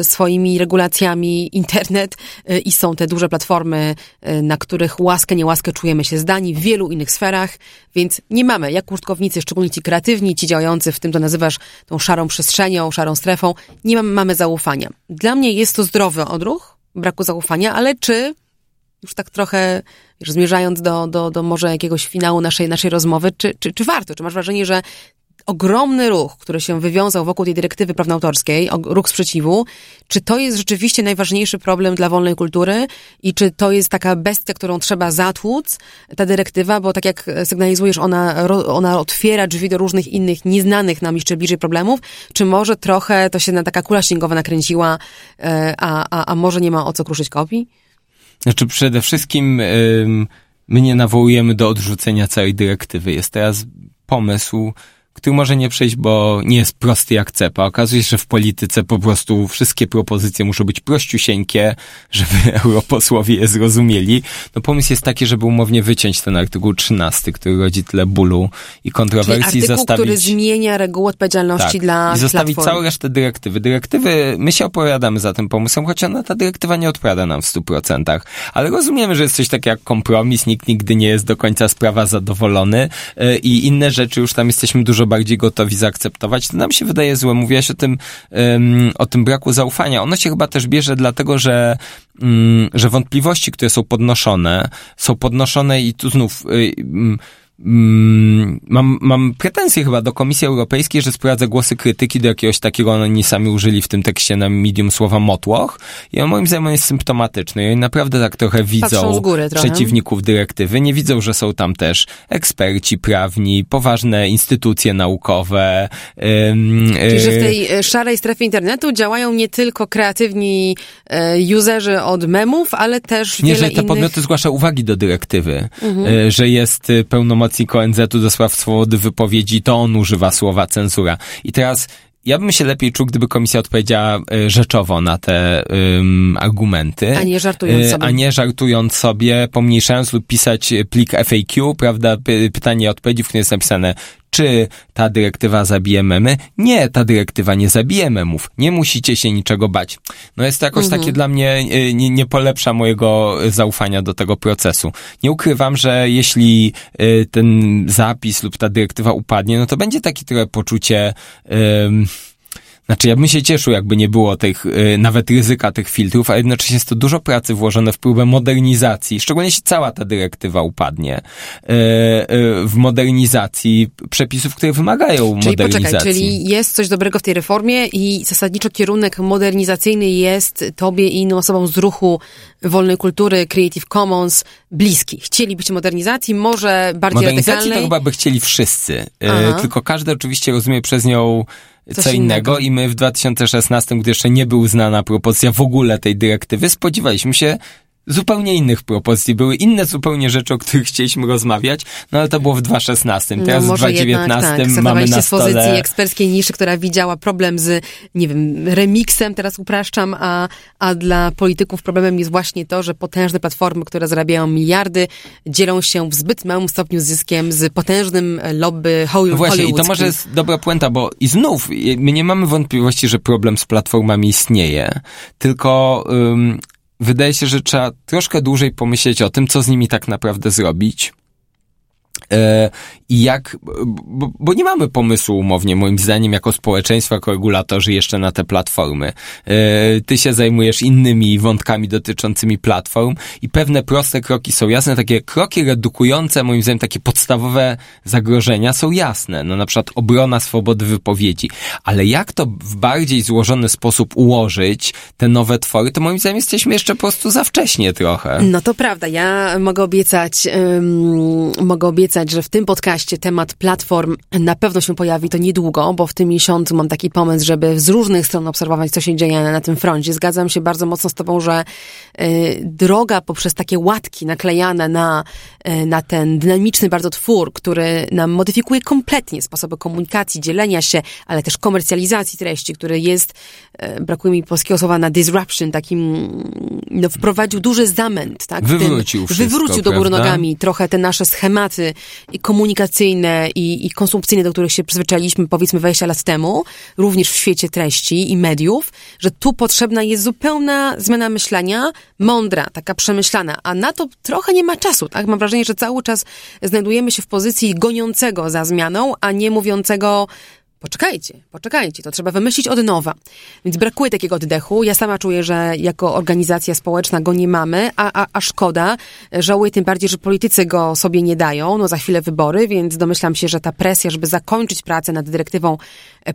y, swoimi regulacjami internet y, i są te duże platformy, y, na których łaskę, niełaskę czujemy się zdani w wielu innych sferach, więc nie mamy, jak użytkownicy, szczególnie ci kreatywni, ci działający w tym, co nazywasz tą szarą przestrzenią, szarą strefą, nie mamy, mamy zaufania. Dla mnie jest to zdrowy odruch, braku zaufania, ale czy... już tak trochę, już zmierzając do, do, do może jakiegoś finału naszej, naszej rozmowy, czy, czy, czy warto? Czy masz wrażenie, że ogromny ruch, który się wywiązał wokół tej dyrektywy prawnoautorskiej, ruch sprzeciwu, czy to jest rzeczywiście najważniejszy problem dla wolnej kultury i czy to jest taka bestia, którą trzeba zatłuc, ta dyrektywa, bo tak jak sygnalizujesz, ona, ona otwiera drzwi do różnych innych, nieznanych nam jeszcze bliżej problemów, czy może trochę to się na taka kula śniegowa nakręciła, a, a, a może nie ma o co kruszyć kopii? Znaczy przede wszystkim yy, my nie nawołujemy do odrzucenia całej dyrektywy. Jest teraz pomysł, który może nie przejść, bo nie jest prosty jak CEPA. Okazuje się, że w polityce po prostu wszystkie propozycje muszą być prościusieńkie, żeby europosłowie je zrozumieli. No pomysł jest taki, żeby umownie wyciąć ten artykuł trzynasty, który rodzi tyle bólu i kontrowersji. Czyli artykuł, i zostawić, który zmienia reguły odpowiedzialności tak, dla i zostawić platform. Całą resztę dyrektywy. Dyrektywy, my się opowiadamy za tym pomysłem, choć ona, ta dyrektywa nie odpowiada nam w stu procentach. Ale rozumiemy, że jest coś takiego jak kompromis, nikt nigdy nie jest do końca z prawa zadowolony yy, i inne rzeczy już tam jesteśmy dużo bardziej gotowi zaakceptować, to nam się wydaje złe. Mówiłaś o tym, um, o tym braku zaufania. Ono się chyba też bierze dlatego, że, um, że wątpliwości, które są podnoszone, są podnoszone i tu znów um, um, mam, mam pretensje chyba do Komisji Europejskiej, że sprowadza głosy krytyki do jakiegoś takiego, oni sami użyli w tym tekście na medium słowa motłoch i on moim zdaniem jest symptomatyczny i oni naprawdę tak trochę widzą góry, trochę. Przeciwników dyrektywy, nie widzą, że są tam też eksperci prawni, poważne instytucje naukowe. Ym, Czyli, yy... że w tej szarej strefie internetu działają nie tylko kreatywni yy, userzy od memów, ale też nie, wiele że te innych... podmioty zgłasza uwagi do dyrektywy, mhm. yy, że jest pełnomocnik O N Z-u do spraw swobody wypowiedzi, to on używa słowa cenzura. I teraz ja bym się lepiej czuł, gdyby komisja odpowiedziała y, rzeczowo na te ym, argumenty. A nie żartując sobie. Y, a nie żartując sobie, pomniejszając lub pisać plik F A Q, prawda, py, pytanie i odpowiedzi, w którym jest napisane, czy ta dyrektywa zabije memy? Nie, ta dyrektywa nie zabije memów. Nie musicie się niczego bać. No jest to jakoś mhm. takie dla mnie, nie, nie polepsza mojego zaufania do tego procesu. Nie ukrywam, że jeśli ten zapis lub ta dyrektywa upadnie, no to będzie takie trochę poczucie... Um, Znaczy, ja bym się cieszył, jakby nie było tych, y, nawet ryzyka tych filtrów, a jednocześnie jest to dużo pracy włożone w próbę modernizacji, szczególnie jeśli cała ta dyrektywa upadnie, y, y, w modernizacji przepisów, które wymagają czyli modernizacji. Poczekaj, czyli jest coś dobrego w tej reformie i zasadniczo kierunek modernizacyjny jest tobie i innym osobom z ruchu wolnej kultury, Creative Commons bliski. Chcielibyście modernizacji, może bardziej modernizacji radykalnej? Modernizacji to chyba by chcieli wszyscy, y, tylko każdy oczywiście rozumie przez nią Co, co innego. innego i my w dwa tysiące szesnastym, gdy jeszcze nie była znana propozycja w ogóle tej dyrektywy, spodziewaliśmy się zupełnie innych propozycji. Były inne zupełnie rzeczy, o których chcieliśmy rozmawiać, no ale to było w dwa tysiące szesnastym. Teraz no w dwa tysiące dziewiętnastym tak, mamy na stole... z pozycji eksperckiej niszy, która widziała problem z, nie wiem, remiksem, teraz upraszczam, a, a dla polityków problemem jest właśnie to, że potężne platformy, które zarabiają miliardy, dzielą się w zbyt małym stopniu zyskiem z potężnym lobby hollywoodzkim. No właśnie, i to może jest dobra puenta, bo i znów, my nie mamy wątpliwości, że problem z platformami istnieje, tylko... Ym, Wydaje się, że trzeba troszkę dłużej pomyśleć o tym, co z nimi tak naprawdę zrobić. I jak, bo, bo nie mamy pomysłu umownie, moim zdaniem, jako społeczeństwo, jako regulatorzy jeszcze na te platformy. Ty się zajmujesz innymi wątkami dotyczącymi platform i pewne proste kroki są jasne, takie kroki redukujące, moim zdaniem, takie podstawowe zagrożenia są jasne, no na przykład obrona swobody wypowiedzi, ale jak to w bardziej złożony sposób ułożyć te nowe twory, to moim zdaniem jesteśmy jeszcze po prostu za wcześnie trochę. No to prawda, ja mogę obiecać, um, mogę obiecać że w tym podcaście temat platform na pewno się pojawi, to niedługo, bo w tym miesiącu mam taki pomysł, żeby z różnych stron obserwować, co się dzieje na tym froncie. Zgadzam się bardzo mocno z tobą, że y, droga poprzez takie łatki naklejane na, y, na ten dynamiczny bardzo twór, który nam modyfikuje kompletnie sposoby komunikacji, dzielenia się, ale też komercjalizacji treści, który jest, y, brakuje mi polskiego słowa na disruption, takim, no, wprowadził duży zamęt, tak? Wywrócił tym, wszystko, wywrócił do góry prawda? Nogami trochę te nasze schematy i komunikacyjne i, i konsumpcyjne, do których się przyzwyczailiśmy powiedzmy dwadzieścia lat temu, również w świecie treści i mediów, że tu potrzebna jest zupełna zmiana myślenia, mądra, taka przemyślana, a na to trochę nie ma czasu, tak? Mam wrażenie, że cały czas znajdujemy się w pozycji goniącego za zmianą, a nie mówiącego poczekajcie, poczekajcie, to trzeba wymyślić od nowa. Więc brakuje takiego oddechu. Ja sama czuję, że jako organizacja społeczna go nie mamy, a, a, a szkoda. Żałuję tym bardziej, że politycy go sobie nie dają. No za chwilę wybory, więc domyślam się, że ta presja, żeby zakończyć pracę nad dyrektywą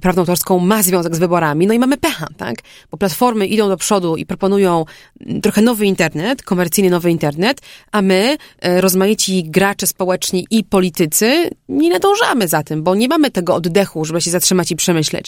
prawną autorską ma związek z wyborami. No i mamy pecha, tak? Bo platformy idą do przodu i proponują trochę nowy internet, komercyjny nowy internet, a my, rozmaici gracze społeczni i politycy, nie nadążamy za tym, bo nie mamy tego oddechu, żeby się zatrzymać i przemyśleć.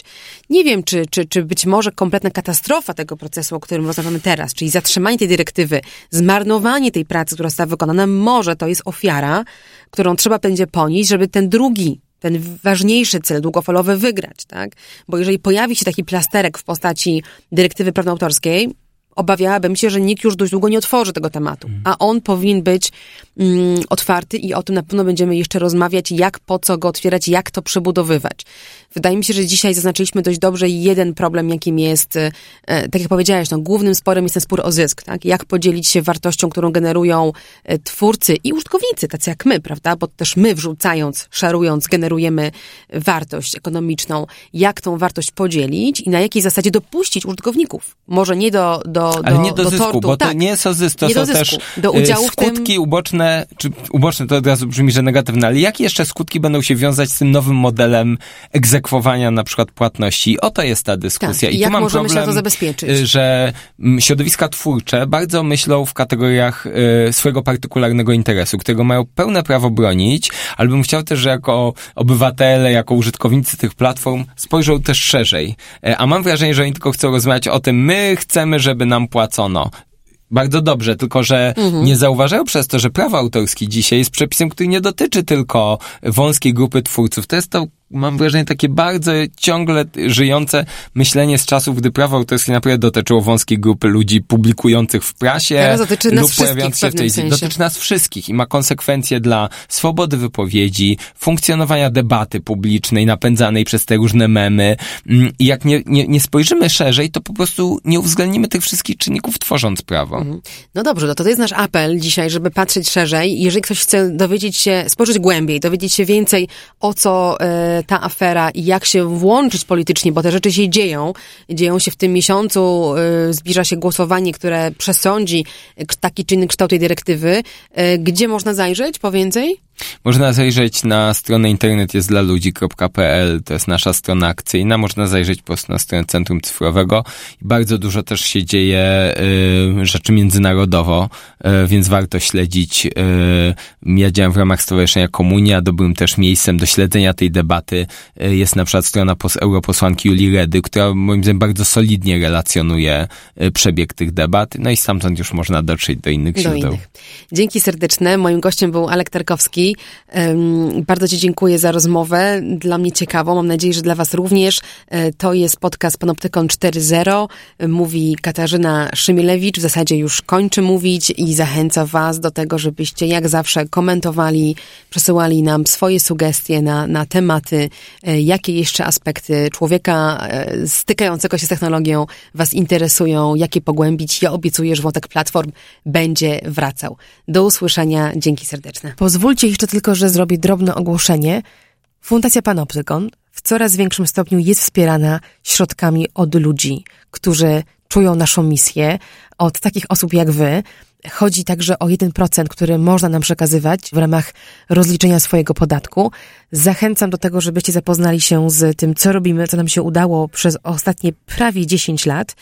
Nie wiem, czy, czy, czy być może kompletna katastrofa tego procesu, o którym rozmawiamy teraz, czyli zatrzymanie tej dyrektywy, zmarnowanie tej pracy, która została wykonana, może to jest ofiara, którą trzeba będzie ponieść, żeby ten drugi, ten ważniejszy cel długofalowy wygrać, tak? Bo jeżeli pojawi się taki plasterek w postaci dyrektywy prawnoautorskiej, obawiałabym się, że nikt już dość długo nie otworzy tego tematu, a on powinien być mm, otwarty i o tym na pewno będziemy jeszcze rozmawiać, jak, po co go otwierać, jak to przebudowywać. Wydaje mi się, że dzisiaj zaznaczyliśmy dość dobrze jeden problem, jakim jest, e, tak jak powiedziałeś, no, głównym sporem jest ten spór o zysk, tak? Jak podzielić się wartością, którą generują e, twórcy i użytkownicy, tacy jak my, prawda? Bo też my wrzucając, szarując, generujemy wartość ekonomiczną. Jak tą wartość podzielić i na jakiej zasadzie dopuścić użytkowników? Może nie do, do Do, ale do, nie do, do zysku, tortu, bo tak. To nie jest o zysk, to nie są zysku, też do udziału skutki w tym... uboczne, czy uboczne to od razu brzmi, że negatywne, ale jakie jeszcze skutki będą się wiązać z tym nowym modelem egzekwowania na przykład płatności? Oto jest ta dyskusja. Tak. I, I jak tu mam możemy problem, się to zabezpieczyć? Że środowiska twórcze bardzo myślą w kategoriach y, swojego partykularnego interesu, którego mają pełne prawo bronić, ale bym chciał też, że jako obywatele, jako użytkownicy tych platform spojrzą też szerzej. Y, a mam wrażenie, że oni tylko chcą rozmawiać o tym, my chcemy, żeby nam płacono. Bardzo dobrze, tylko że mhm. nie zauważają przez to, że prawo autorskie dzisiaj jest przepisem, który nie dotyczy tylko wąskiej grupy twórców. To jest to, mam wrażenie, takie bardzo ciągle żyjące myślenie z czasów, gdy prawo autorskie naprawdę dotyczyło wąskiej grupy ludzi publikujących w prasie. Teraz dotyczy nas wszystkich w pewnym sensie. Dotyczy nas wszystkich i ma konsekwencje dla swobody wypowiedzi, funkcjonowania debaty publicznej napędzanej przez te różne memy. I jak nie, nie, nie spojrzymy szerzej, to po prostu nie uwzględnimy tych wszystkich czynników, tworząc prawo. Mhm. No dobrze, no to, to jest nasz apel dzisiaj, żeby patrzeć szerzej. Jeżeli ktoś chce dowiedzieć się, spojrzeć głębiej, dowiedzieć się więcej, o co... Yy, ta afera i jak się włączyć politycznie, bo te rzeczy się dzieją. Dzieją się w tym miesiącu, y, zbliża się głosowanie, które przesądzi taki czy inny kształt tej dyrektywy. Y, gdzie można zajrzeć po więcej? Można zajrzeć na stronę internet jest dla ludzi kropka p l, to jest nasza strona akcyjna. Można zajrzeć po prostu na stronę Centrum Cyfrowego. Bardzo dużo też się dzieje y, rzeczy międzynarodowo, y, więc warto śledzić. Y, ja działam w ramach Stowarzyszenia Komunia. Dobrym też miejscem do śledzenia tej debaty y, jest na przykład strona pos- europosłanki Julii Redy, która moim zdaniem bardzo solidnie relacjonuje y, przebieg tych debat. No i stamtąd już można dotrzeć do innych źródeł. Dzięki serdeczne. Moim gościem był Alek Tarkowski. Bardzo Ci dziękuję za rozmowę. Dla mnie ciekawą. Mam nadzieję, że dla Was również. To jest podcast Panoptykon cztery zero. Mówi Katarzyna Szymielewicz. W zasadzie już kończy mówić i zachęca Was do tego, żebyście jak zawsze komentowali, przesyłali nam swoje sugestie na, na tematy, jakie jeszcze aspekty człowieka stykającego się z technologią Was interesują, jakie pogłębić. Ja obiecuję, że wątek platform będzie wracał. Do usłyszenia. Dzięki serdeczne. Pozwólcie jeszcze tylko, że zrobię drobne ogłoszenie. Fundacja Panoptykon w coraz większym stopniu jest wspierana środkami od ludzi, którzy czują naszą misję, od takich osób jak wy. Chodzi także o jeden procent, który można nam przekazywać w ramach rozliczenia swojego podatku. Zachęcam do tego, żebyście zapoznali się z tym, co robimy, co nam się udało przez ostatnie prawie dziesięć lat.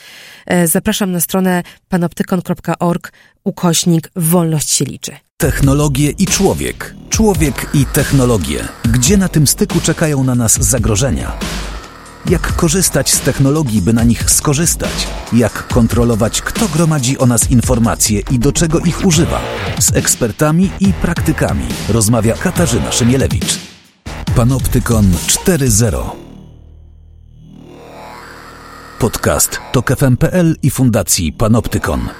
Zapraszam na stronę panoptykon kropka org ukośnik wolność się liczy. Technologie i człowiek. Człowiek i technologie. Gdzie na tym styku czekają na nas zagrożenia? Jak korzystać z technologii, by na nich skorzystać? Jak kontrolować, kto gromadzi o nas informacje i do czego ich używa? Z ekspertami i praktykami rozmawia Katarzyna Szymielewicz. Panoptykon cztery zero. Podcast Tok F M kropka p l i Fundacji Panoptykon.